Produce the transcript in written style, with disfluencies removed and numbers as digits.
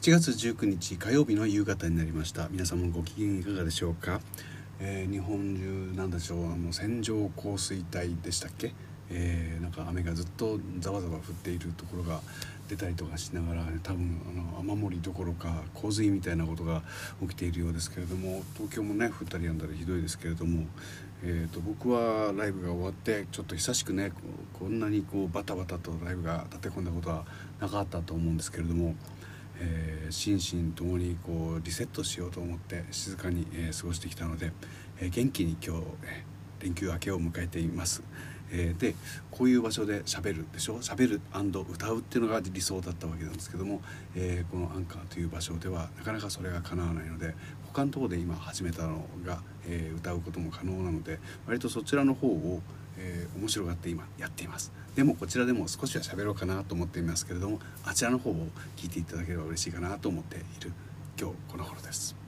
7月19日火曜日の夕方になりました。皆様ご機嫌いかがでしょうか。日本中なんでしょう、線状降水帯でしたっけ、なんか雨がずっとざわざわ降っているところが出たりとかしながら、多分雨漏りどころか洪水みたいなことが起きているようですけれども、東京もね降ったりやんだりひどいですけれども、僕はライブが終わってちょっと久しくねこんなにバタバタとライブが立て込んだことはなかったと思うんですけれども、心身ともにリセットしようと思って静かに、過ごしてきたので、元気に今日、連休明けを迎えています。でこういう場所で喋るでしょ、喋る&歌うっていうのが理想だったわけなんですけども、このアンカーという場所ではなかなかそれが叶わないので、他のところで今始めたのが、歌うことも可能なので、割とそちらの方を面白がって今やっています。でもこちらでも少しは喋ろうかなと思っていますけれども、あちらの方を聞いていただければ嬉しいかなと思っている今日この頃です。